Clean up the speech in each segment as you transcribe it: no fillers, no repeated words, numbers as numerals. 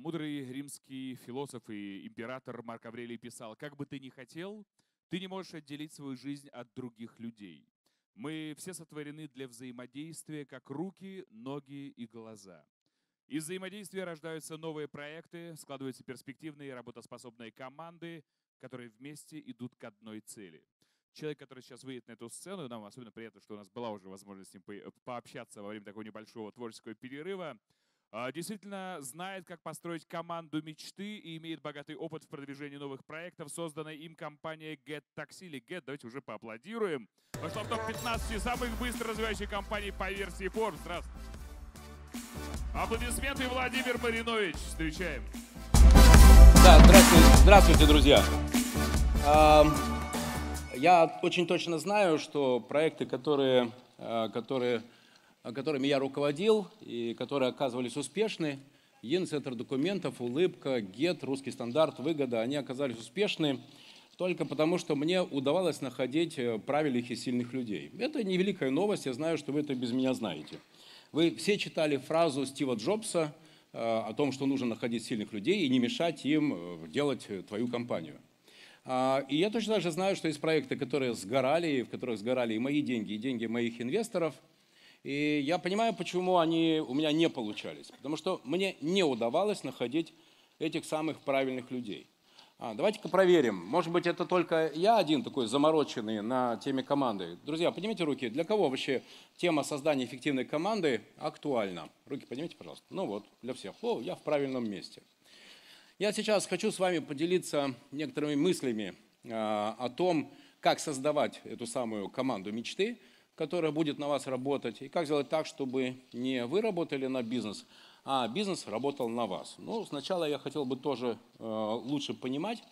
Мудрый римский философ и император Марк Аврелий писал: «Как бы ты ни хотел, ты не можешь отделить свою жизнь от других людей. Мы все сотворены для взаимодействия, как руки, ноги и глаза. Из взаимодействия рождаются новые проекты, складываются перспективные работоспособные команды, которые вместе идут к одной цели». Человек, который сейчас выйдет на эту сцену, нам особенно приятно, что у нас была уже возможность с ним пообщаться во время такого небольшого творческого перерыва, действительно знает, как построить команду мечты и имеет богатый опыт в продвижении новых проектов, созданной им компания GetTaxi или Get. Давайте уже поаплодируем. Вошла в топ-15 самых быстро развивающих компаний по версии Forbes. Здравствуйте. Аплодисменты, Владимир Маринович. Встречаем. Да, здравствуйте, друзья. Я очень точно знаю, что проекты, которыми я руководил и которые оказывались успешны, ЕН, Центр документов, Улыбка, ГЕТ, Русский стандарт, Выгода, они оказались успешны только потому, что мне удавалось находить правильных и сильных людей. Это не великая новость, я знаю, что вы это без меня знаете. Вы все читали фразу Стива Джобса о том, что нужно находить сильных людей и не мешать им делать твою компанию. И я точно даже знаю, что есть проекты, которые сгорали, в которых сгорали и мои деньги, и деньги моих инвесторов. И я понимаю, почему они у меня не получались. Потому что мне не удавалось находить этих самых правильных людей. Давайте-ка проверим. Может быть, это только я один такой замороченный на теме команды. Друзья, поднимите руки. Для кого вообще тема создания эффективной команды актуальна? Руки поднимите, пожалуйста. Ну вот, для всех. О, я в правильном месте. Я сейчас хочу с вами поделиться некоторыми мыслями о том, как создавать эту самую команду мечты, которая будет на вас работать, и как сделать так, чтобы не вы работали на бизнес, а бизнес работал на вас. Ну, сначала я хотел бы тоже лучше понимать.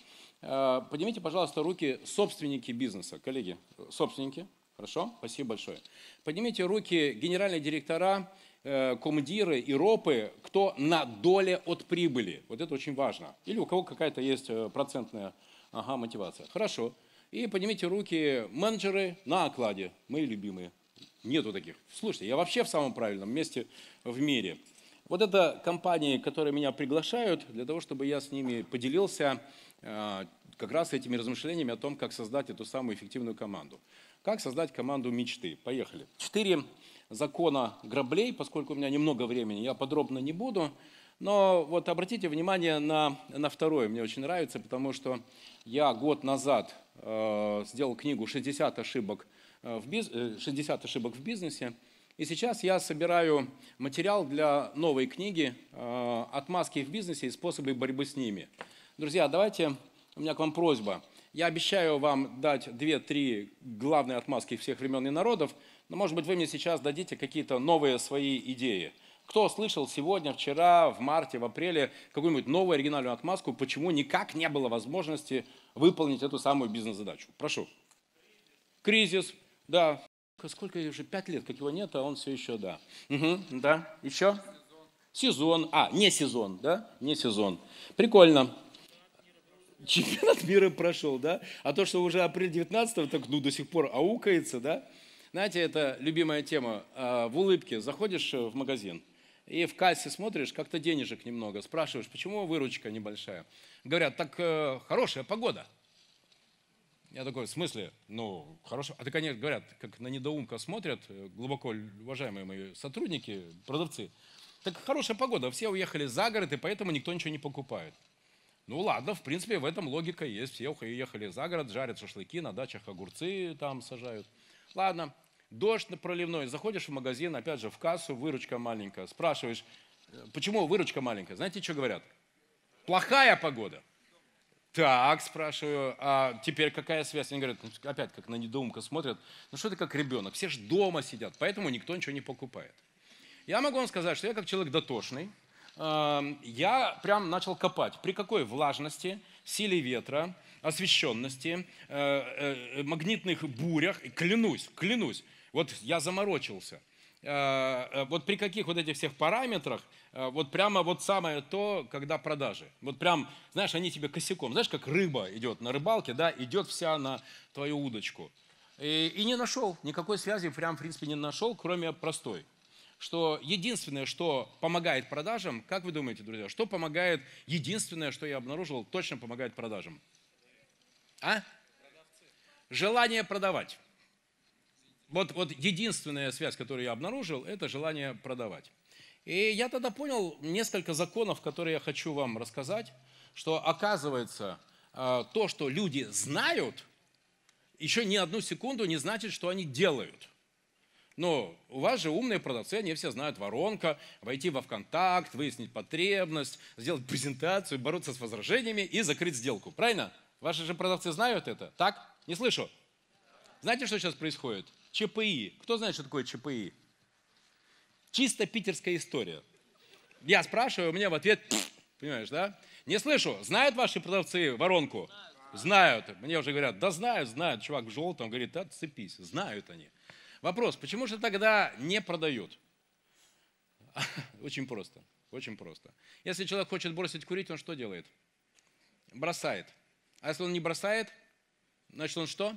Поднимите, пожалуйста, руки собственники бизнеса. Коллеги, собственники, хорошо? Спасибо большое. Поднимите руки генеральные директора, комдиры и ропы, кто на доле от прибыли. Вот это очень важно. Или у кого какая-то есть процентная мотивация. Хорошо. И поднимите руки менеджеры на окладе. Мои любимые. Нету таких. Слушайте, я вообще в самом правильном месте в мире. Вот это компании, которые меня приглашают, для того, чтобы я с ними поделился как раз этими размышлениями о том, как создать эту самую эффективную команду. Как создать команду мечты. Поехали. 4 закона граблей, поскольку у меня немного времени, я подробно не буду. Но вот обратите внимание на второе, мне очень нравится, потому что я год назад сделал книгу «60 ошибок в бизнесе». И сейчас я собираю материал для новой книги «Отмазки в бизнесе и способы борьбы с ними». Друзья, давайте, у меня к вам просьба. Я обещаю вам дать 2-3 главные отмазки всех времен и народов, но, может быть, вы мне сейчас дадите какие-то новые свои идеи. Кто слышал сегодня, вчера, в марте, в апреле какую-нибудь новую оригинальную отмазку, почему никак не было возможности выполнить эту самую бизнес-задачу? Прошу. Кризис. Да. Сколько уже? 5 лет, как его нет, а он все еще, да. Угу, да. Еще? Сезон. А, не сезон, да? Не сезон. Прикольно. Чемпионат мира прошел, да? А то, что уже апрель 19-го, так, ну, до сих пор аукается, да? Знаете, это любимая тема. В улыбке заходишь в магазин и в кассе смотришь, как-то денежек немного. Спрашиваешь, почему выручка небольшая? Говорят, так хорошая погода. Я такой, в смысле? Ну, хорошая. А так они говорят, как на недоумка смотрят, глубоко уважаемые мои сотрудники, продавцы. Так хорошая погода, все уехали за город, и поэтому никто ничего не покупает. Ну ладно, в принципе, в этом логика есть. Все уехали за город, жарят шашлыки, на дачах огурцы там сажают. Ладно, дождь проливной, заходишь в магазин, опять же, в кассу, выручка маленькая. Спрашиваешь, почему выручка маленькая? Знаете, что говорят? Плохая погода. Так, спрашиваю, а теперь какая связь? Они говорят, опять как на недоумка смотрят. Ну что ты как ребенок, все же дома сидят, поэтому никто ничего не покупает. Я могу вам сказать, что я как человек дотошный, я прям начал копать. При какой влажности, силе ветра, освещенности, магнитных бурях, клянусь, вот я заморочился. Вот при каких вот этих всех параметрах, вот прямо вот самое то, когда продажи. Вот прям, знаешь, они тебе косяком, знаешь, как рыба идет на рыбалке, да, идет вся на твою удочку. И не нашел никакой связи, прям в принципе не нашел, кроме простой. что единственное, что помогает продажам, как вы думаете, друзья, что помогает, единственное, что я обнаружил, точно помогает продажам? А? Желание продавать. Вот единственная связь, которую я обнаружил, это желание продавать. И я тогда понял несколько законов, которые я хочу вам рассказать, что оказывается, то, что люди знают, еще ни одну секунду не значит, что они делают. Но у вас же умные продавцы, они все знают: воронка, войти во ВКонтакт, выяснить потребность, сделать презентацию, бороться с возражениями и закрыть сделку. Правильно? Ваши же продавцы знают это? Так? Не слышу? Знаете, что сейчас происходит? ЧПИ. Кто знает, что такое ЧПИ? Чисто питерская история. Я спрашиваю, у меня в ответ, понимаешь, да? Не слышу. Знают ваши продавцы воронку? Знают. Мне уже говорят, да знают. Чувак в желтом говорит, да, отцепись. Знают они. Вопрос, почему же тогда не продают? Очень просто. Очень просто. Если человек хочет бросить курить, он что делает? Бросает. А если он не бросает, значит он что?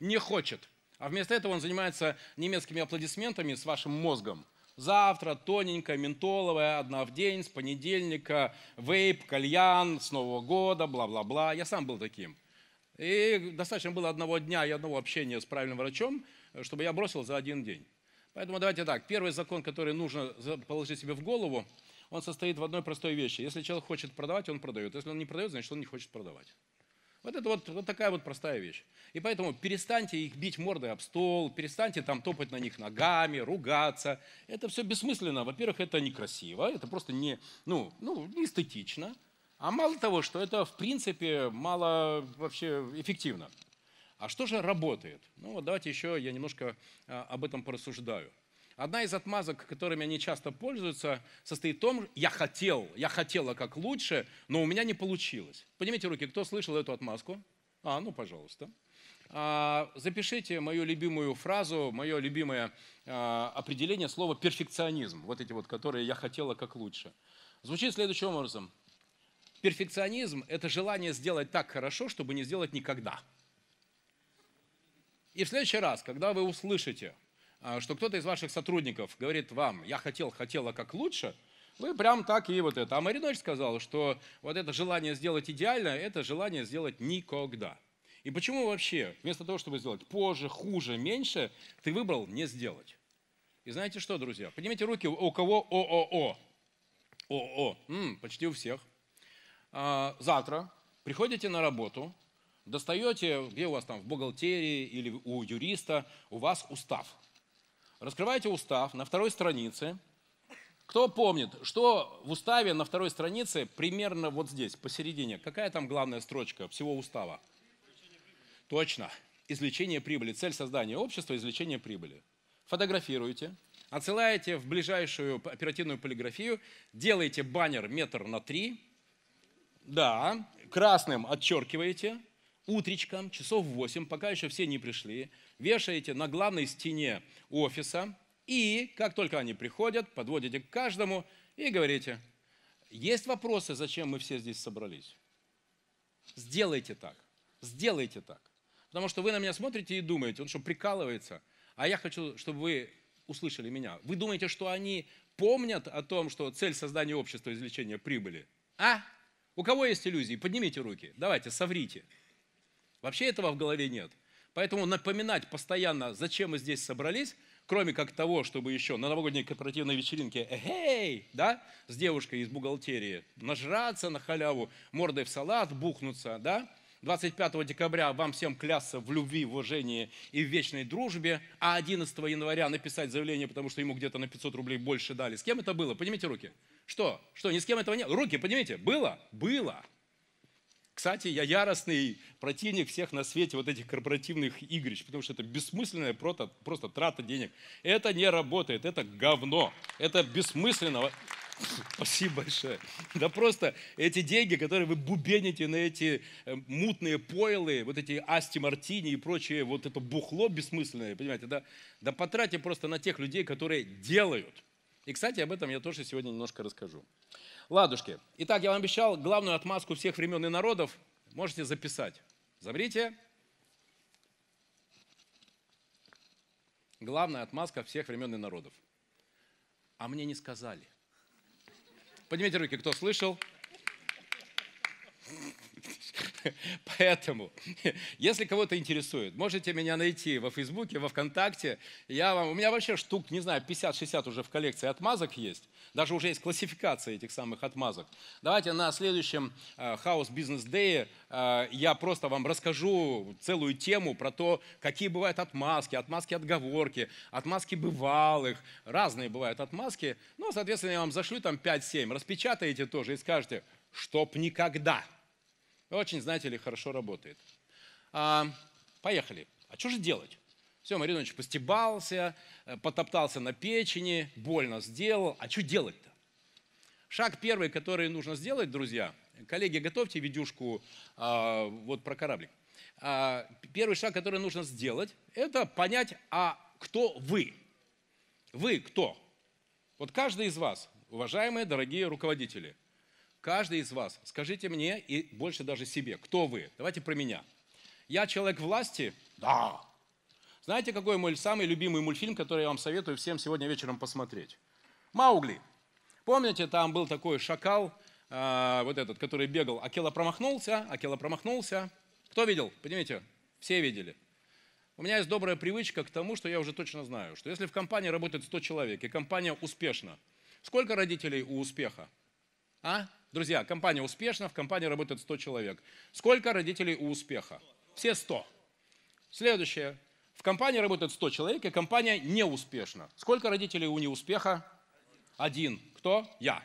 Не хочет. А вместо этого он занимается немецкими аплодисментами с вашим мозгом. Завтра тоненькая, ментоловая, одна в день, с понедельника, вейп, кальян, с Нового года, бла-бла-бла. Я сам был таким. И достаточно было одного дня и одного общения с правильным врачом, чтобы я бросил за один день. Поэтому давайте так. Первый закон, который нужно положить себе в голову, он состоит в одной простой вещи. Если человек хочет продавать, он продает. Если он не продает, значит он не хочет продавать. Вот это вот такая вот простая вещь. И поэтому перестаньте их бить мордой об стол, перестаньте там топать на них ногами, ругаться. Это все бессмысленно. Во-первых, это некрасиво, это просто не, не эстетично. А мало того, что это в принципе мало вообще эффективно. А что же работает? Ну вот давайте еще я немножко об этом порассуждаю. Одна из отмазок, которыми они часто пользуются, состоит в том, я хотела как лучше, но у меня не получилось. Поднимите руки, кто слышал эту отмазку? Пожалуйста. Запишите мою любимую фразу, мое любимое определение слова перфекционизм. Вот эти вот, которые я хотела как лучше. Звучит следующим образом. Перфекционизм – это желание сделать так хорошо, чтобы не сделать никогда. И в следующий раз, когда вы услышите, что кто-то из ваших сотрудников говорит вам, я хотела как лучше, вы прям так и вот это. А Маринович сказал, что вот это желание сделать идеально, это желание сделать никогда. И почему вообще, вместо того, чтобы сделать позже, хуже, меньше, ты выбрал не сделать? И знаете что, друзья? Поднимите руки, у кого ООО. ООО. Почти у всех. Завтра приходите на работу, достаете, где у вас там в бухгалтерии или у юриста, у вас устав. Раскрываете устав на второй странице. Кто помнит, что в уставе на второй странице примерно вот здесь, посередине, какая там главная строчка всего устава? Точно. Извлечение прибыли. Цель создания общества – извлечение прибыли. Фотографируете, отсылаете в ближайшую оперативную полиграфию, делаете баннер 1x3 метра, да, красным отчеркиваете, утречком, часов 8, пока еще все не пришли, вешаете на главной стене офиса, и как только они приходят, подводите к каждому и говорите, есть вопросы, зачем мы все здесь собрались? Сделайте так, сделайте так. Потому что вы на меня смотрите и думаете, он что, прикалывается? А я хочу, чтобы вы услышали меня. Вы думаете, что они помнят о том, что цель создания общества – извлечение прибыли? А? У кого есть иллюзии? Поднимите руки, давайте, соврите. Вообще этого в голове нет. Поэтому напоминать постоянно, зачем мы здесь собрались, кроме как того, чтобы еще на новогодней корпоративной вечеринке да, с девушкой из бухгалтерии нажраться на халяву, мордой в салат бухнуться, да, 25 декабря вам всем клясться в любви, в уважении и в вечной дружбе, а 11 января написать заявление, потому что ему где-то на 500 рублей больше дали. С кем это было? Поднимите руки. Что? Что, ни с кем этого нет? Руки поднимите. Было? Было. Кстати, я яростный противник всех на свете вот этих корпоративных игрищ, потому что это бессмысленная просто трата денег. Это не работает, это говно, это бессмысленно. Спасибо большое. Да просто эти деньги, которые вы бубените на эти мутные пойлы, вот эти асти-мартини и прочее, вот это бухло бессмысленное, понимаете, да потратьте просто на тех людей, которые делают. И, кстати, об этом я тоже сегодня немножко расскажу. Ладушки. Итак, я вам обещал главную отмазку всех времен и народов. Можете записать. Заберите. Главная отмазка всех времен и народов. а мне не сказали. Поднимите руки, кто слышал. Поэтому, если кого-то интересует, можете меня найти во Фейсбуке, во Вконтакте. У меня вообще штук, не знаю, 50-60 уже в коллекции отмазок есть. Даже уже есть классификация этих самых отмазок. Давайте на следующем House Business Day я просто вам расскажу целую тему про то, какие бывают отмазки, отмазки-отговорки, отмазки бывалых. Разные бывают отмазки. Ну, соответственно, я вам зашлю там 5-7. Распечатаете тоже и скажете, чтоб никогда. Очень, знаете ли, хорошо работает. Поехали. А что же делать? Все, Маринович постебался, потоптался на печени, больно сделал. А что делать-то? Шаг первый, который нужно сделать, друзья. Коллеги, готовьте видюшку вот про кораблик. Первый шаг, который нужно сделать, это понять, а кто вы? Вы кто? Вот каждый из вас, уважаемые, дорогие руководители, каждый из вас, скажите мне и больше даже себе, кто вы? Давайте про меня. Я человек власти? Да. Знаете, какой мой самый любимый мультфильм, который я вам советую всем сегодня вечером посмотреть? Маугли. Помните, там был такой шакал, вот этот, который бегал. Акела промахнулся, Акела промахнулся. Кто видел? Поднимите. Все видели. У меня есть добрая привычка к тому, что я уже точно знаю, что если в компании работает 100 человек, и компания успешна, сколько родителей у успеха? А? Друзья, компания успешна, в компании работает 100 человек. Сколько родителей у успеха? Все 100. Следующее. В компании работает 100 человек, и компания неуспешна. Сколько родителей у неуспеха? Один. Кто? Я.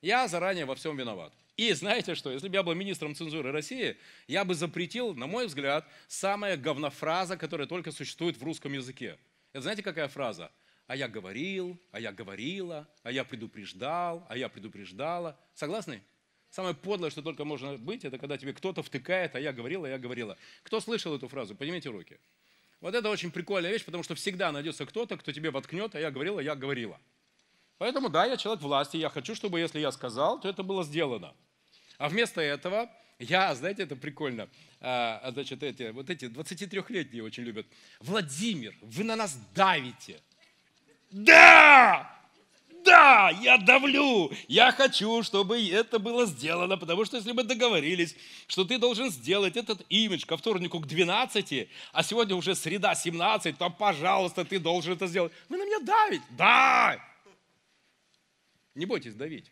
Я заранее во всем виноват. И знаете что? Если бы я был министром цензуры России, я бы запретил, на мой взгляд, самая говнофраза, которая только существует в русском языке. Это знаете, какая фраза? А я говорил, а я говорила, а я предупреждал, а я предупреждала. Согласны? Самое подлое, что только можно быть, это когда тебе кто-то втыкает, а я говорила, а я говорила. Кто слышал эту фразу? Поднимите руки. Вот это очень прикольная вещь, потому что всегда найдется кто-то, кто тебе воткнет, а я говорила, а я говорила. Поэтому да, я человек власти, я хочу, чтобы если я сказал, то это было сделано. А вместо этого я, знаете, это прикольно, значит, эти 23-летние очень любят. Владимир, вы на нас давите. Да! Да! Я давлю! Я хочу, чтобы это было сделано, потому что если мы договорились, что ты должен сделать этот имидж ко вторнику к 12, а сегодня уже среда 17, то, пожалуйста, ты должен это сделать. Вы на меня давите! Да! Не бойтесь давить.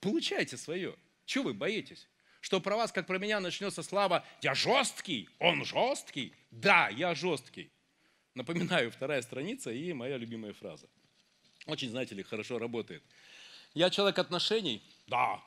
Получайте свое. Чего вы боитесь? Что про вас, как про меня, начнется слава «Я жесткий, он жесткий». Да, я жесткий. Напоминаю, вторая страница и моя любимая фраза. Очень, знаете ли, хорошо работает. Я человек отношений? Да.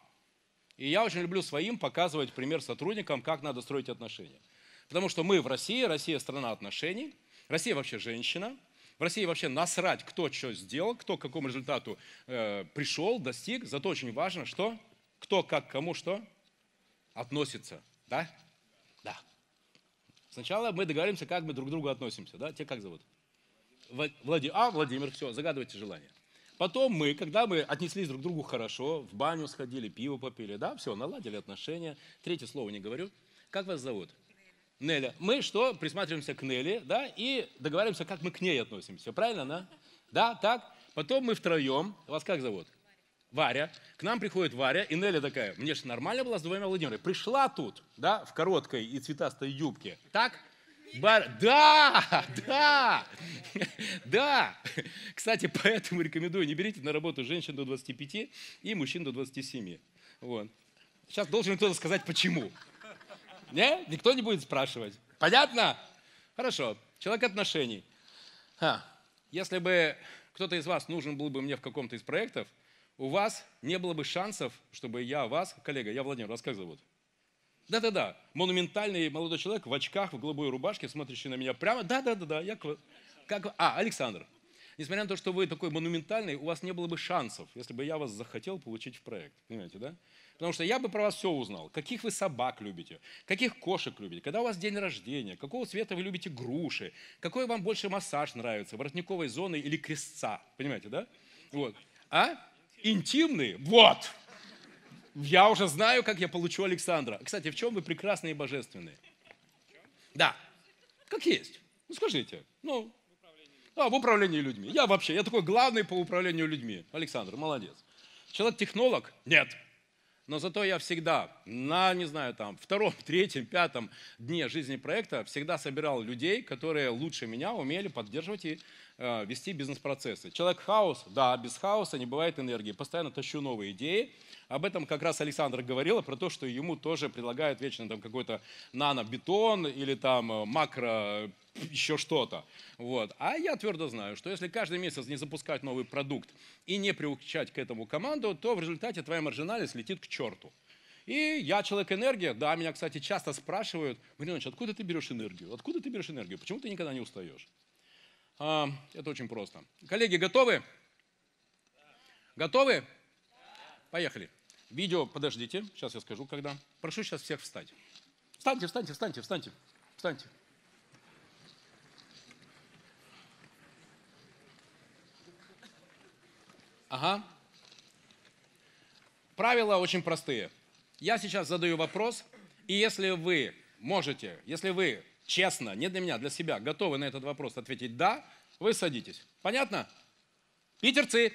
И я очень люблю своим показывать пример сотрудникам, как надо строить отношения. Потому что мы в России, Россия страна отношений, Россия вообще женщина, в России вообще насрать, кто что сделал, кто к какому результату пришел, достиг. Зато очень важно, что, кто как кому что относится. Да? Да. Сначала мы договоримся, как мы друг к другу относимся. Да? Тебя как зовут? Владимир. Владимир, все, загадывайте желание. Потом мы, когда мы отнеслись друг к другу хорошо, в баню сходили, пиво попили, да, все, наладили отношения. Третье слово не говорю. Как вас зовут? Неля. Мы что, присматриваемся к Неле, да, и договариваемся, как мы к ней относимся. Правильно, да? Да, так. Потом мы втроем, вас как зовут? Варя. К нам приходит Варя, и Неля такая, мне же нормально было с двумя Владимирами. Пришла тут, да, в короткой и цветастой юбке. Так? Да, да, да. Кстати, поэтому рекомендую, не берите на работу женщин до 25 и мужчин до 27. Вот. Сейчас должен кто-то сказать, почему. Не? Никто не будет спрашивать. Понятно? Хорошо. Человек отношений. Если бы кто-то из вас нужен был бы мне в каком-то из проектов, у вас не было бы шансов, чтобы я вас, коллега, я Владимир, вас как зовут? Да-да-да, монументальный молодой человек в очках, в голубой рубашке, смотрящий на меня прямо. Да-да-да-да, я как... Александр. Несмотря на то, что вы такой монументальный, у вас не было бы шансов, если бы я вас захотел получить в проект. Понимаете, да? Потому что я бы про вас все узнал. Каких вы собак любите, каких кошек любите, когда у вас день рождения, какого цвета вы любите груши, какой вам больше массаж нравится, воротниковой зоны или крестца. Понимаете, да? Вот. Интимные? Вот! Я уже знаю, как я получу Александра. Кстати, в чем вы прекрасные и божественные? Да. Как есть. Ну, скажите. Ну, А, в управлении людьми. Я вообще, я такой главный по управлению людьми. Александр, молодец. Человек-технолог? Нет. Но зато я всегда на, не знаю, там, втором, третьем, пятом дне жизни проекта всегда собирал людей, которые лучше меня умели поддерживать и вести бизнес-процессы. Человек-хаос? Да, без хаоса не бывает энергии. Постоянно тащу новые идеи. Об этом как раз Александр говорила, про то, что ему тоже предлагают вечно там какой-то нано-бетон или там макро еще что-то. Вот. А я твердо знаю, что если каждый месяц не запускать новый продукт и не приучать к этому команду, то в результате твоя маржинальность летит к черту. И я человек-энергия. Да, меня, кстати, часто спрашивают: Маринович, откуда ты берешь энергию? Откуда ты берешь энергию? Почему ты никогда не устаешь? Это очень просто. Коллеги, готовы? Да. Готовы? Да. Поехали. Видео, подождите, сейчас я скажу, когда. Прошу сейчас всех встать. Встаньте, встаньте, встаньте, встаньте, встаньте. Ага. Правила очень простые. Я сейчас задаю вопрос, и если вы можете, если вы честно, не для меня, для себя, готовы на этот вопрос ответить «да», вы садитесь. Понятно? Питерцы,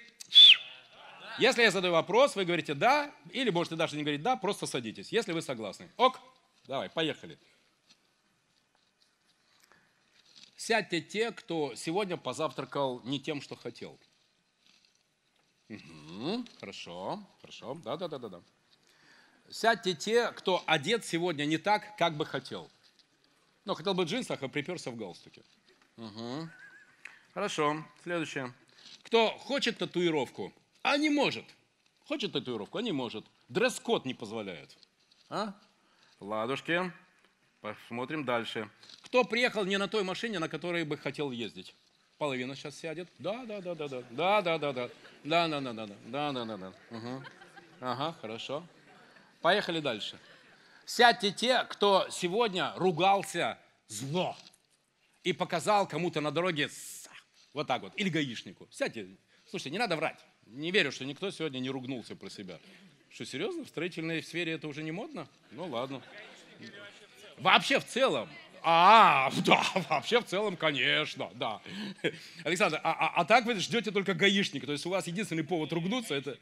если я задаю вопрос, вы говорите «да», или можете даже не говорить «да», просто садитесь, если вы согласны. Ок, давай, поехали. Сядьте те, кто сегодня позавтракал не тем, что хотел. Угу, хорошо, хорошо, да. Сядьте те, кто одет сегодня не так, как бы хотел. Но хотел бы в джинсах, а приперся в галстуке. Угу. Хорошо, следующее. Кто хочет татуировку, а не может. Хочет татуировку, а не может. Дресс-код не позволяет. А? Ладушки. Посмотрим дальше. Кто приехал не на той машине, на которой бы хотел ездить? Половина сейчас сядет. Да. Угу. Ага, хорошо. Поехали дальше. Сядьте те, кто сегодня ругался зло и показал кому-то на дороге вот так вот, или гаишнику. Сядьте. Слушайте, не надо врать. Не верю, что никто сегодня не ругнулся про себя. Что, серьезно? В строительной сфере это уже не модно? Ну, ладно. Вообще в целом. А, да, вообще в целом, конечно, да. Александр, а так вы ждете только гаишника. То есть у вас единственный повод ругнуться – это…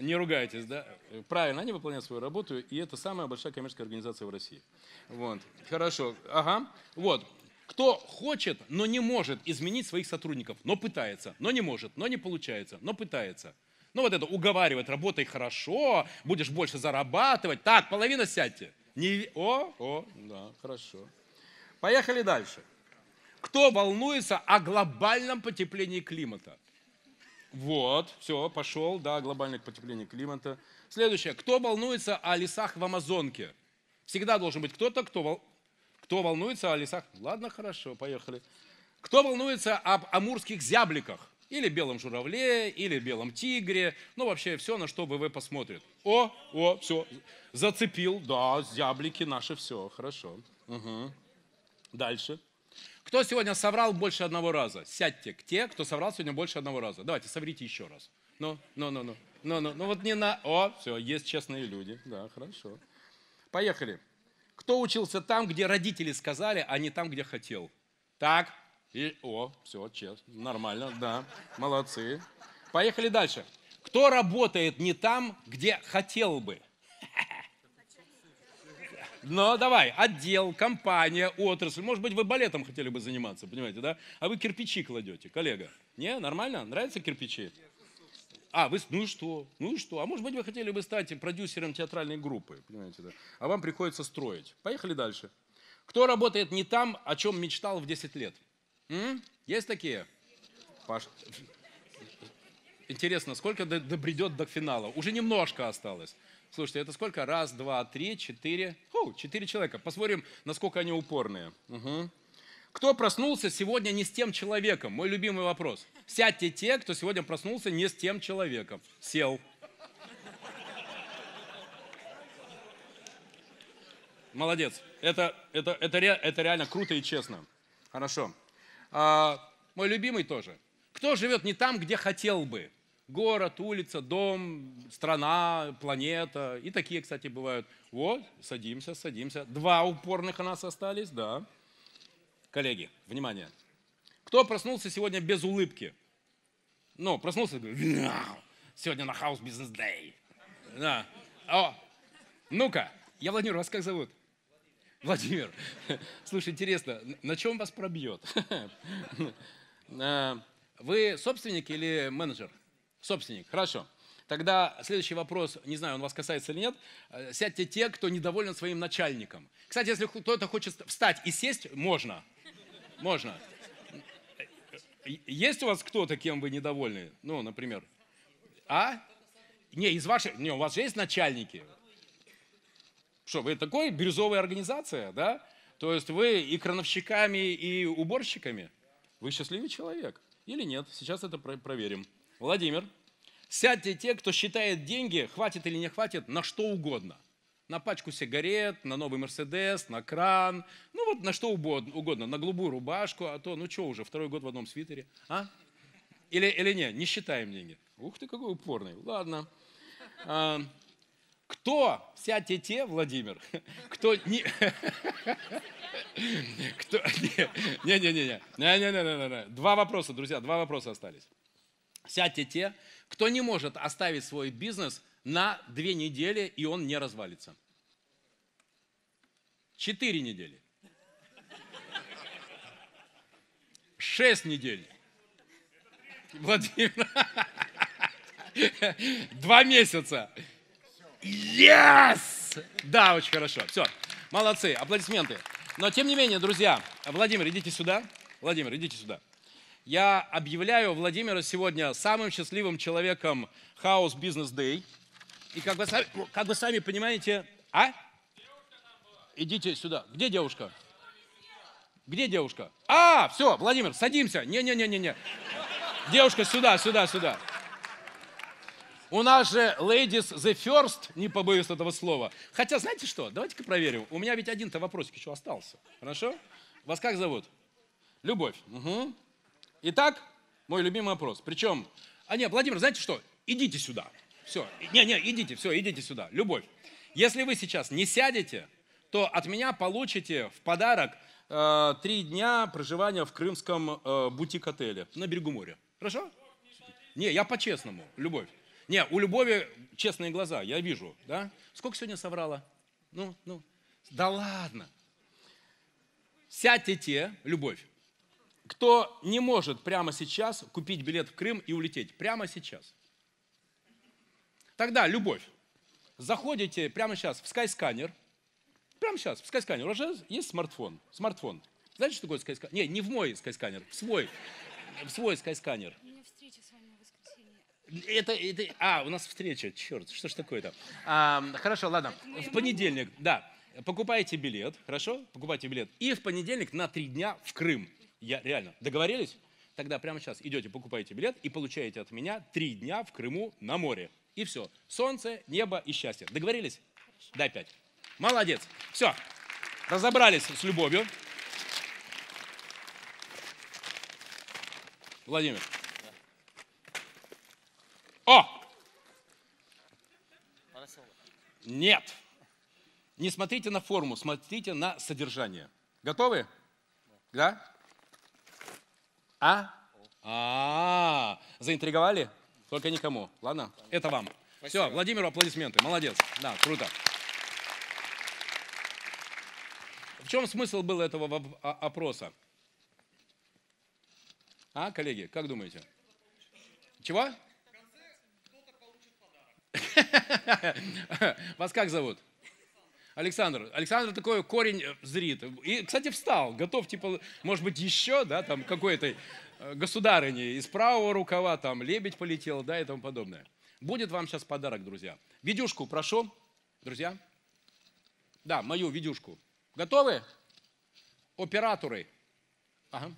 Не ругайтесь, да? Правильно, они выполняют свою работу, и это самая большая коммерческая организация в России. Вот. Хорошо. Ага. Вот. Кто хочет, но не может изменить своих сотрудников, но пытается, но не может, но не получается, но пытается. Ну вот это уговаривает, работай хорошо, будешь больше зарабатывать. Так, половина сядьте. Не... О, да, хорошо. Поехали дальше. Кто волнуется о глобальном потеплении климата? Вот, все, пошел, да, глобальное потепление климата. Следующее. Кто волнуется о лесах в Амазонке? Всегда должен быть кто-то, кто волнуется о лесах. Ладно, хорошо, поехали. Кто волнуется об амурских зябликах? Или белом журавле, или белом тигре. Ну, вообще, все, на что ВВ посмотрит. О, все, зацепил, да, зяблики наши, все, хорошо. Угу. Дальше. Кто сегодня соврал больше одного раза? Сядьте к те, кто соврал сегодня больше одного раза. Давайте, соврите еще раз. Ну, вот не на... О, все, есть честные люди. Да, хорошо. Поехали. Кто учился там, где родители сказали, а не там, где хотел? Так. И... О, все, честно. Нормально, да. Молодцы. Поехали дальше. Кто работает не там, где хотел бы? Ну, давай, отдел, компания, отрасль. Может быть, вы балетом хотели бы заниматься, понимаете, да? А вы кирпичи кладете, коллега. Не, нормально? Нравятся кирпичи? А, вы, ну и что? А может быть, вы хотели бы стать продюсером театральной группы, понимаете, да? А вам приходится строить. Поехали дальше. Кто работает не там, о чем мечтал в 10 лет? Есть такие? Паш... Интересно, сколько добредет до финала? Уже немножко осталось. Слушайте, это сколько? Раз, два, три, четыре. О, 4 человека. Посмотрим, насколько они упорные. Угу. Кто проснулся сегодня не с тем человеком? Мой любимый вопрос. Сядьте те, кто сегодня проснулся не с тем человеком. Сел. Молодец. Это реально круто и честно. Хорошо. Мой любимый тоже. Кто живет не там, где хотел бы? Город, улица, дом, страна, планета. И такие, кстати, бывают. Вот, садимся, садимся. 2 упорных у нас остались, да. Коллеги, внимание. Кто проснулся сегодня без улыбки? Ну, проснулся и говорит, сегодня на House Business Day. Да. О, ну-ка, я Владимир, вас как зовут? Владимир. Слушай, интересно, на чем вас пробьет? Вы собственник или менеджер? Собственник, хорошо. Тогда следующий вопрос, не знаю, он вас касается или нет. Сядьте те, кто недоволен своим начальником. Кстати, если кто-то хочет встать и сесть, можно. Можно. Есть у вас кто-то, кем вы недовольны? Ну, например. А? Не, из ваших... Не, у вас же есть начальники. Что, вы такой бирюзовая организация, да? То есть вы и крановщиками, и уборщиками? Вы счастливый человек или нет? Сейчас это проверим. Владимир. Сядьте те, кто считает деньги, хватит или не хватит, на что угодно. На пачку сигарет, на новый Мерседес, на кран. Ну вот на что угодно. На голубую рубашку, а то, ну что уже, второй год в одном свитере. А? Или нет, не считаем деньги. Ух ты, какой упорный. Ладно. Кто, сядьте те, Владимир, кто не... Не-не-не. Два вопроса, друзья, два вопроса остались. Сядьте те, кто не может оставить свой бизнес на 2 недели, и он не развалится. 4 недели. 6 недель. Владимир. 2 месяца. Yes! Да, очень хорошо. Все, молодцы, аплодисменты. Но тем не менее, друзья, Владимир, идите сюда. Владимир, идите сюда. Я объявляю Владимира сегодня самым счастливым человеком House Business Day. И как вы сами понимаете... А? Идите сюда. Где девушка? Где девушка? А, все, Владимир, садимся. Не-не-не-не-не. Девушка, сюда, сюда, сюда. У нас же ladies the first, не побоюсь этого слова. Хотя, знаете что, давайте-ка проверим. У меня ведь один-то вопросик еще остался. Хорошо? Вас как зовут? Любовь. Угу. Итак, мой любимый вопрос. Причем, Владимир, знаете что? Идите сюда. Все. Идите сюда. Любовь. Если вы сейчас не сядете, то от меня получите в подарок 3 дня проживания в крымском бутик-отеле на берегу моря. Хорошо? Не, я по-честному. Любовь. Не, у Любови честные глаза, я вижу, да? Сколько сегодня соврала? Ну, да ладно. Сядьте те, Любовь, кто не может прямо сейчас купить билет в Крым и улететь. Прямо сейчас. Тогда, Любовь, заходите прямо сейчас в Skyscanner. Прямо сейчас в Skyscanner. Уже есть смартфон. Смартфон. Знаете, что такое Skyscanner? Не, не в мой Skyscanner, в свой. В свой Skyscanner. У нас встреча, черт, что ж такое-то? Хорошо, ладно, в понедельник, да, покупайте билет, хорошо? Покупайте билет. И в понедельник на 3 дня в Крым. Реально, договорились? Тогда прямо сейчас идете, покупаете билет и получаете от меня 3 дня в Крыму на море. И все. Солнце, небо и счастье. Договорились? Хорошо. Дай 5. Молодец. Все, разобрались с Любовью. Владимир. О! Нет. Не смотрите на форму, смотрите на содержание. Готовы? Да? Заинтриговали? Только никому. Ладно? Это вам. Все, Владимиру аплодисменты. Молодец. Да, круто. В чем смысл был этого опроса? А, коллеги, как думаете? Чего? Вас как зовут? Александр. Александр такой корень зрит. И, кстати, встал. Готов, типа, может быть, еще, да, там, какой-то государыни из правого рукава, там, лебедь полетел, да, и тому подобное. Будет вам сейчас подарок, друзья. Видюшку прошу, друзья. Да, мою видюшку. Готовы? Операторы. Ага.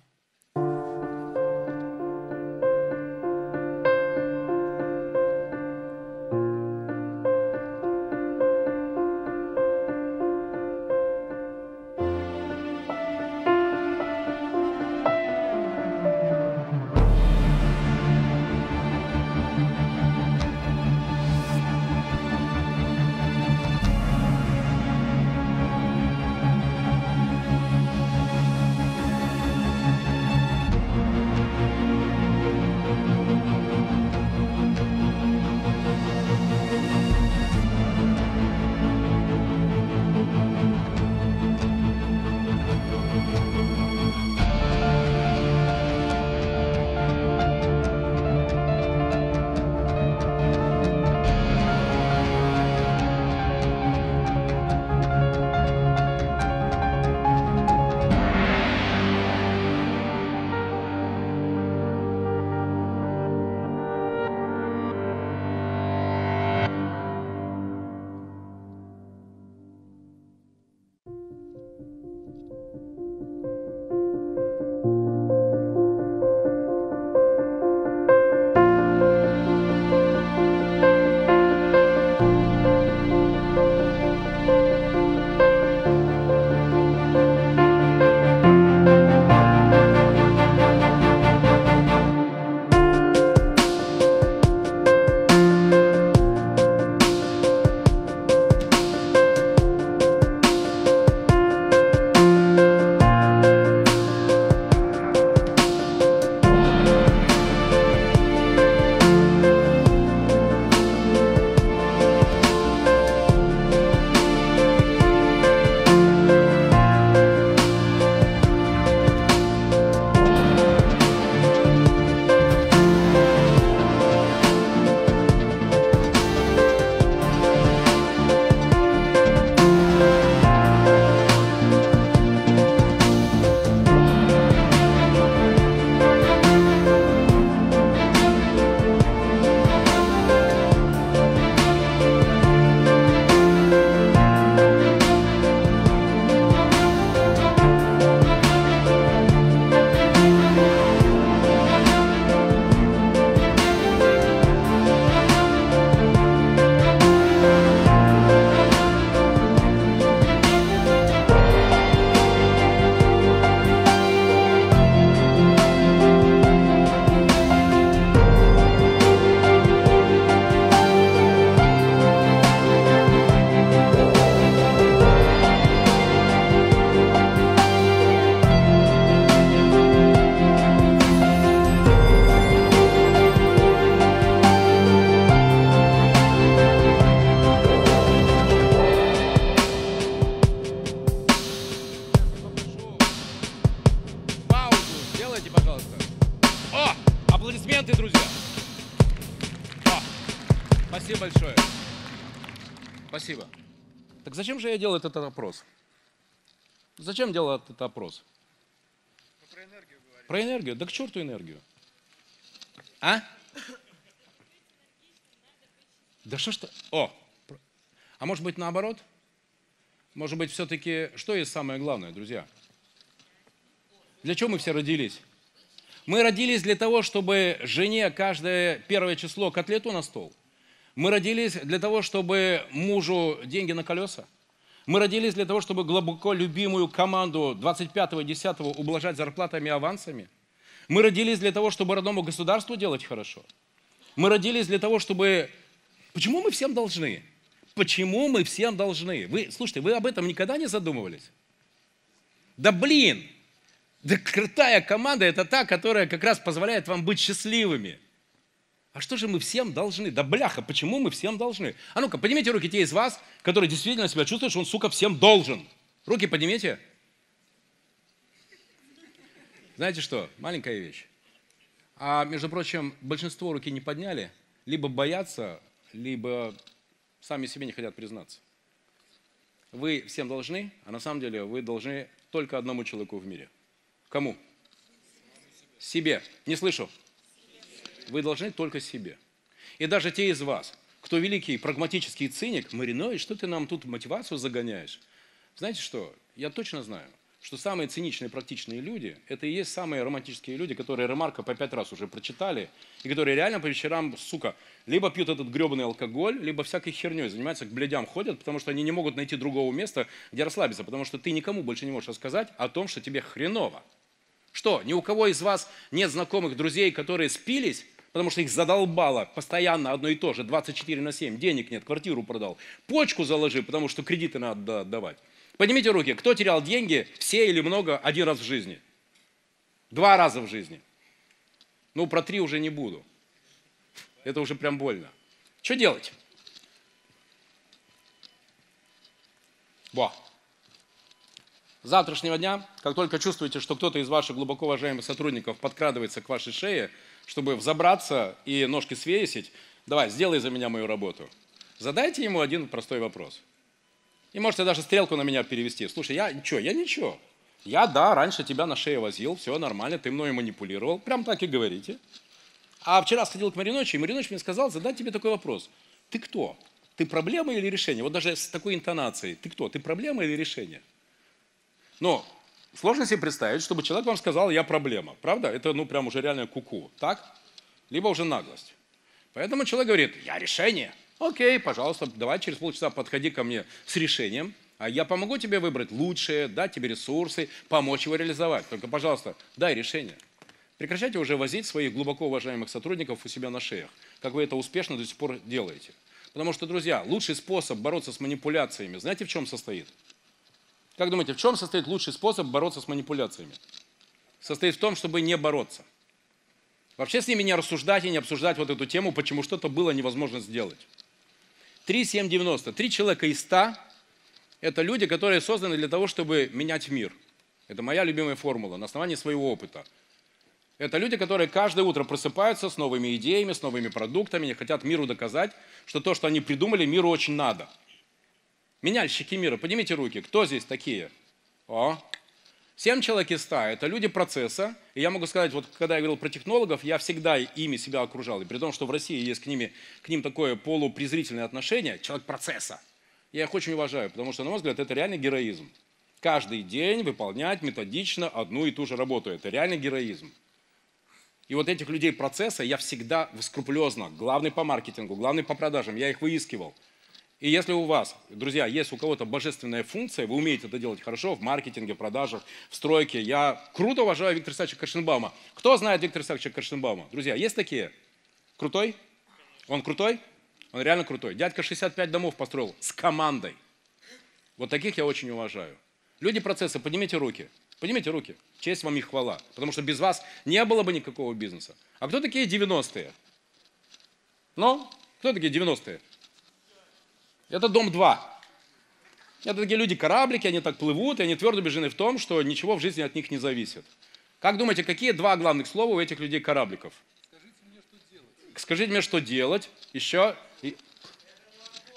Спасибо. Так зачем же я делаю этот опрос? Зачем делаю этот опрос? Вы про энергию говорите. Про энергию? Да к черту энергию. А? Да что ж ты? О! А может быть наоборот? Может быть все-таки, что есть самое главное, друзья? Для чего мы все родились? Мы родились для того, чтобы жене каждое первое число котлету на стол. Мы родились для того, чтобы мужу деньги на колеса. Мы родились для того, чтобы глубоко любимую команду 25-10 ублажать зарплатами и авансами. Мы родились для того, чтобы родному государству делать хорошо. Мы родились для того, чтобы... Почему мы всем должны? Почему мы всем должны? Вы, слушайте, вы об этом никогда не задумывались? Да блин! Да крутая команда – это та, которая как раз позволяет вам быть счастливыми. А что же мы всем должны? Да бляха, почему мы всем должны? А ну-ка, поднимите руки те из вас, которые действительно себя чувствуют, что он, сука, всем должен. Руки поднимите. Знаете что? Маленькая вещь. А, между прочим, большинство руки не подняли. Либо боятся, либо сами себе не хотят признаться. Вы всем должны, а на самом деле вы должны только одному человеку в мире. Кому? Себе. Не слышу. Вы должны только себе. И даже те из вас, кто великий прагматический циник, Маринович, что ты нам тут мотивацию загоняешь? Знаете что? Я точно знаю, что самые циничные практичные люди, это и есть самые романтические люди, которые Ремарка по 5 раз уже прочитали, и которые реально по вечерам, сука, либо пьют этот гребаный алкоголь, либо всякой херней занимаются, к блядям ходят, потому что они не могут найти другого места, где расслабиться, потому что ты никому больше не можешь рассказать о том, что тебе хреново. Что, ни у кого из вас нет знакомых друзей, которые спились, потому что их задолбало постоянно одно и то же, 24/7, денег нет, квартиру продал, почку заложи, потому что кредиты надо отдавать. Поднимите руки, кто терял деньги, все или много, 1 раз в жизни? 2 раза в жизни. Ну, про 3 уже не буду. Это уже прям больно. Что делать? Во. С завтрашнего дня, как только чувствуете, что кто-то из ваших глубоко уважаемых сотрудников подкрадывается к вашей шее, чтобы взобраться и ножки свесить, давай, сделай за меня мою работу. Задайте ему один простой вопрос. И можете даже стрелку на меня перевести. Слушай, я ничего, Я, да, раньше тебя на шее возил, все нормально, ты мной манипулировал. Прям так и говорите. А вчера сходил к Мариновичу, и Маринович мне сказал, задать тебе такой вопрос. Ты кто? Ты проблема или решение? Вот даже с такой интонацией. Ты кто? Ты проблема или решение? Но сложно себе представить, чтобы человек вам сказал, я проблема. Правда? Это ну прям уже реально куку. Так? Либо уже наглость. Поэтому человек говорит, я решение. Окей, пожалуйста, давай через полчаса подходи ко мне с решением. А я помогу тебе выбрать лучшее, дать тебе ресурсы, помочь его реализовать. Только, пожалуйста, дай решение. Прекращайте уже возить своих глубоко уважаемых сотрудников у себя на шеях, как вы это успешно до сих пор делаете. Потому что, друзья, лучший способ бороться с манипуляциями, знаете, в чем состоит? Как думаете, в чем состоит лучший способ бороться с манипуляциями? Состоит в том, чтобы не бороться. Вообще с ними не рассуждать и не обсуждать вот эту тему, почему что-то было невозможно сделать. 3,790. 3 человека из 100 – это люди, которые созданы для того, чтобы менять мир. Это моя любимая формула на основании своего опыта. Это люди, которые каждое утро просыпаются с новыми идеями, с новыми продуктами, и хотят миру доказать, что то, что они придумали, миру очень надо. Меняльщики мира, поднимите руки. Кто здесь такие? О! 7 человек из 100 – это люди процесса. И я могу сказать, вот когда я говорил про технологов, я всегда ими себя окружал. И при том, что в России есть к ним такое полупрезрительное отношение, человек процесса. Я их очень уважаю, потому что, на мой взгляд, это реально героизм. Каждый день выполнять методично одну и ту же работу. Это реально героизм. И вот этих людей процесса я всегда скрупулезно, главный по маркетингу, главный по продажам, я их выискивал. И если у вас, друзья, есть у кого-то божественная функция, вы умеете это делать хорошо в маркетинге, в продажах, в стройке. Я круто уважаю Виктора Садчика Кашенбаума. Кто знает Виктора Садчика Кашенбаума? Друзья, есть такие? Крутой? Он крутой? Он реально крутой. Дядька 65 домов построил с командой. Вот таких я очень уважаю. Люди процесса, поднимите руки. Поднимите руки. Честь вам и хвала. Потому что без вас не было бы никакого бизнеса. А кто такие 90-е? Ну, кто такие 90-е? Это дом 2. Это такие люди-кораблики, они так плывут, и они твердо убеждены в том, что ничего в жизни от них не зависит. Как думаете, какие 2 главных слова у этих людей-корабликов? Скажите мне, что делать. Еще.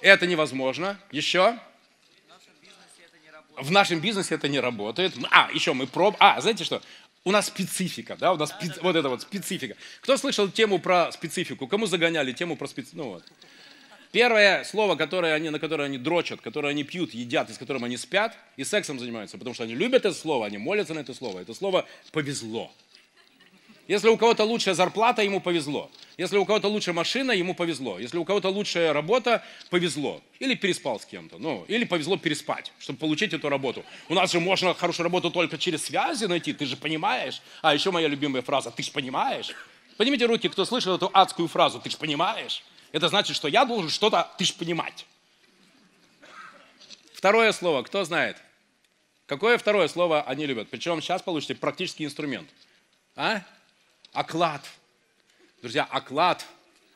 Это невозможно. Еще? В нашем бизнесе это не работает. Еще мы знаете что? У нас специфика, да? У нас вот это вот специфика. Кто слышал тему про специфику? Кому загоняли тему про специфику? Ну, вот. Первое слово, на которое они дрочат, которое они пьют, едят, и с которым они спят, и сексом занимаются, потому что они любят это слово, они молятся на это слово. Это слово «повезло». Если у кого-то лучшая зарплата, ему повезло. Если у кого-то лучшая машина, ему повезло. Если у кого-то лучшая работа, повезло. Или переспал с кем-то. Ну, или повезло переспать, чтобы получить эту работу. У нас же можно хорошую работу только через связи найти, ты же понимаешь. А еще моя любимая фраза «ты же понимаешь». Поднимите руки, кто слышал эту адскую фразу «ты же понимаешь». Это значит, что я должен что-то «ты же понимать». Второе слово, кто знает? Какое второе слово они любят? Причем сейчас получите практический инструмент. А? Оклад. Друзья, оклад.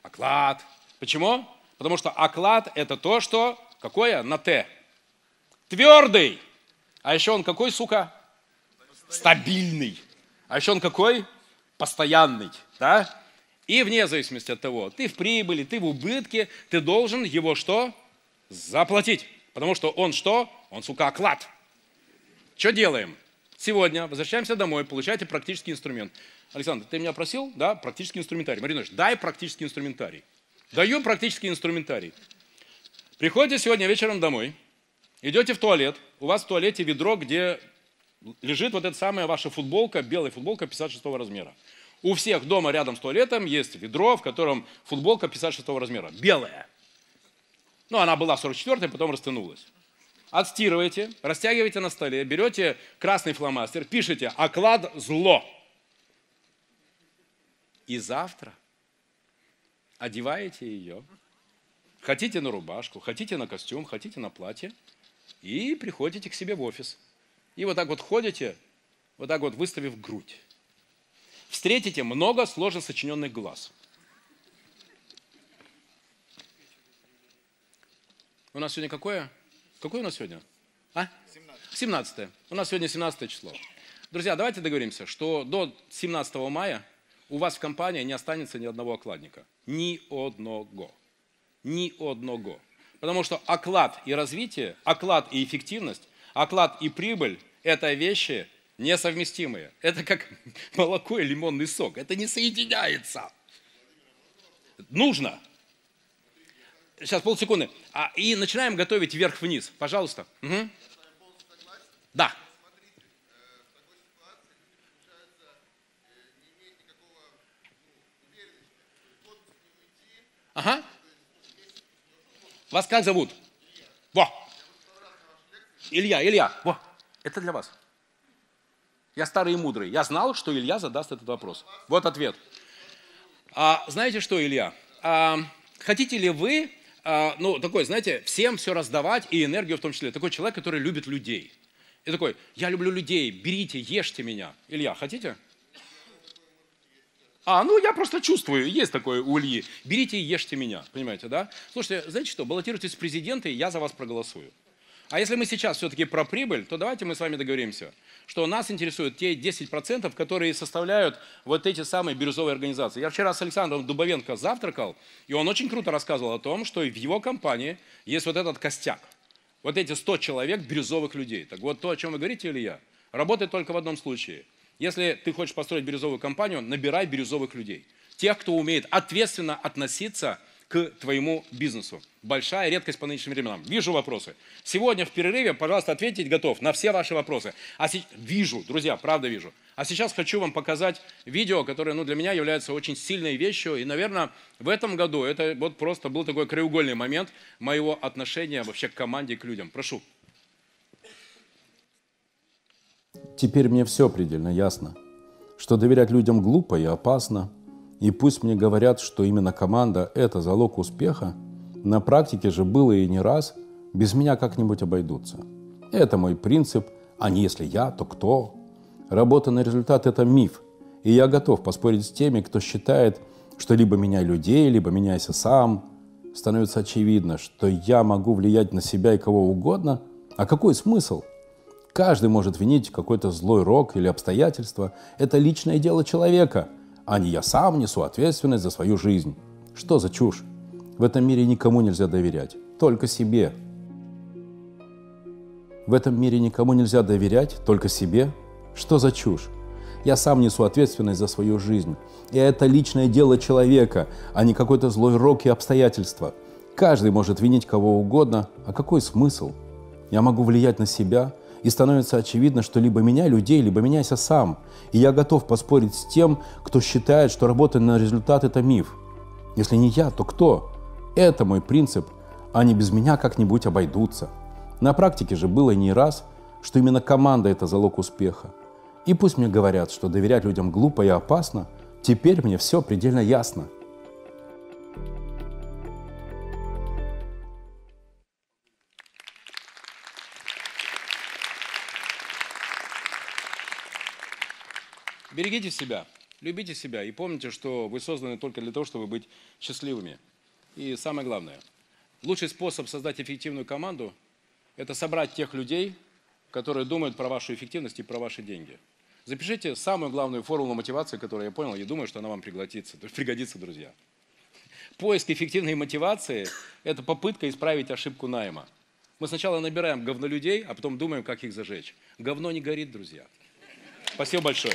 Оклад. Почему? Потому что оклад – это то, что… Какое? На «Т». Твердый. А еще он какой, сука? Стабильный. А еще он какой? Постоянный. Да? И вне зависимости от того, ты в прибыли, ты в убытке, ты должен его что? Заплатить. Потому что он что? Он, сука, оклад. Что делаем? Сегодня возвращаемся домой, получаете практический инструмент. Александр, ты меня просил? Да, практический инструментарий. Маринович, дай практический инструментарий. Даю практический инструментарий. Приходите сегодня вечером домой, идете в туалет, у вас в туалете ведро, где лежит вот эта самая ваша футболка, белая футболка 56 размера. У всех дома рядом с туалетом есть ведро, в котором футболка 56 размера, белая. Ну, она была 44-й, потом растянулась. Отстирываете, растягиваете на столе, берете красный фломастер, пишите «Оклад зло». И завтра одеваете ее, хотите на рубашку, хотите на костюм, хотите на платье, и приходите к себе в офис. И вот так вот ходите, вот так вот выставив грудь. Встретите много сложно сочиненных глаз. У нас сегодня какое? Какое у нас сегодня? 17-е. У нас сегодня 17 число. Друзья, давайте договоримся, что до 17 мая у вас в компании не останется ни одного окладника. Ни одного. Ни одного. Потому что оклад и развитие, оклад и эффективность, оклад и прибыль – это вещи несовместимые. Это как молоко и лимонный сок. Это не соединяется. Нужно. Сейчас, полсекунды. И начинаем готовить вверх-вниз. Пожалуйста. Угу. Да. Ага. Вас как зовут? Во. Илья. Во. Это для вас. Я старый и мудрый. Я знал, что Илья задаст этот вопрос. Вот ответ. Знаете что, Илья? Хотите ли вы, такой, знаете, всем все раздавать и энергию в том числе? Такой человек, который любит людей. И такой, я люблю людей, берите, ешьте меня. Илья, хотите? Я просто чувствую, есть такое у Ильи. Берите и ешьте меня, понимаете, да? Слушайте, знаете что, баллотируйтесь в президенты, и я за вас проголосую. А если мы сейчас все-таки про прибыль, то давайте мы с вами договоримся, что нас интересуют те 10%, которые составляют вот эти самые бирюзовые организации. Я вчера с Александром Дубовенко завтракал, и он очень круто рассказывал о том, что в его компании есть вот этот костяк. Вот эти 100 человек бирюзовых людей. Так вот то, о чем вы говорите, Илья, работает только в одном случае. Если ты хочешь построить бирюзовую компанию, набирай бирюзовых людей. Тех, кто умеет ответственно относиться к твоему бизнесу. Большая редкость по нынешним временам. Вижу вопросы. Сегодня в перерыве, пожалуйста, ответить готов на все ваши вопросы. Вижу, друзья, правда вижу. А сейчас хочу вам показать видео, которое для меня является очень сильной вещью. И, наверное, в этом году это вот просто был такой краеугольный момент моего отношения вообще к команде, к людям. Прошу. Теперь мне все предельно ясно, что доверять людям глупо и опасно. И пусть мне говорят, что именно команда – это залог успеха, на практике же было и не раз, без меня как-нибудь обойдутся. Это мой принцип, а не если я, то кто? Работа на результат – это миф, и я готов поспорить с теми, кто считает, что либо меняй людей, либо меняйся сам. Становится очевидно, что я могу влиять на себя и кого угодно, а какой смысл? Каждый может винить какой-то злой рок или обстоятельства, это личное дело человека. А не я сам несу ответственность за свою жизнь. Что за чушь? В этом мире никому нельзя доверять. только себе. В этом мире никому нельзя доверять, только себе. Что за чушь? Я сам несу ответственность за свою жизнь. И это личное дело человека, а не какой-то злой рок и обстоятельства. Каждый может винить кого угодно, а какой смысл? Я могу влиять на себя, и становится очевидно, что либо меняй людей, либо меняйся сам. И я готов поспорить с тем, кто считает, что работа на результат – это миф. Если не я, то кто? Это мой принцип, они без меня как-нибудь обойдутся. На практике же было не раз, что именно команда – это залог успеха. И пусть мне говорят, что доверять людям глупо и опасно, теперь мне все предельно ясно. Берегите себя, любите себя и помните, что вы созданы только для того, чтобы быть счастливыми. И самое главное, лучший способ создать эффективную команду – это собрать тех людей, которые думают про вашу эффективность и про ваши деньги. Запишите самую главную формулу мотивации, которую я понял, и думаю, что она вам пригодится, друзья. Поиск эффективной мотивации – это попытка исправить ошибку найма. Мы сначала набираем говно людей, а потом думаем, как их зажечь. Говно не горит, друзья. Спасибо большое.